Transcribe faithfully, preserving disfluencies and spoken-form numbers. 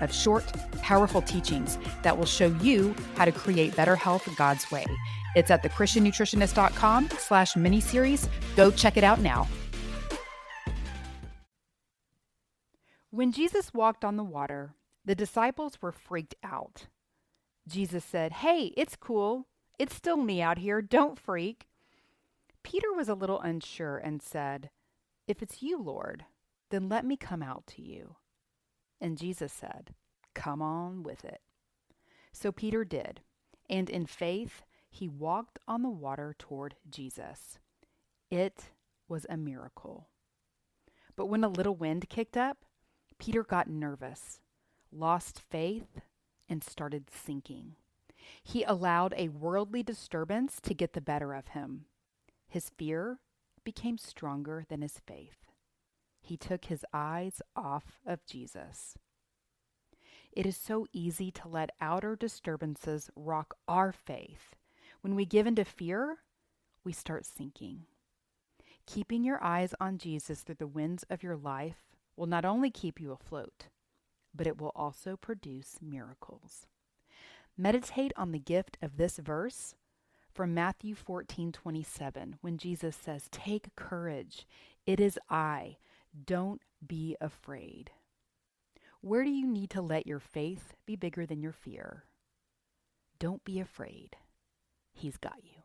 of short, powerful teachings that will show you how to create better health God's way. It's at the christian nutritionist dot com slash miniseries. Go check it out now. When Jesus walked on the water, the disciples were freaked out. Jesus said, "Hey, it's cool. It's still me out here. Don't freak." Peter was a little unsure and said, "If it's you, Lord, then let me come out to you." And Jesus said, "Come on with it." So Peter did, and in faith, he walked on the water toward Jesus. It was a miracle. But when a little wind kicked up, Peter got nervous, lost faith, and started sinking. He allowed a worldly disturbance to get the better of him. His fear became stronger than his faith. He took his eyes off of Jesus. It is so easy to let outer disturbances rock our faith. When we give into fear, we start sinking. Keeping your eyes on Jesus through the winds of your life will not only keep you afloat, but it will also produce miracles. Meditate on the gift of this verse from Matthew fourteen twenty-seven, when Jesus says, "Take courage, it is I. Don't be afraid." Where do you need to let your faith be bigger than your fear? Don't be afraid. He's got you.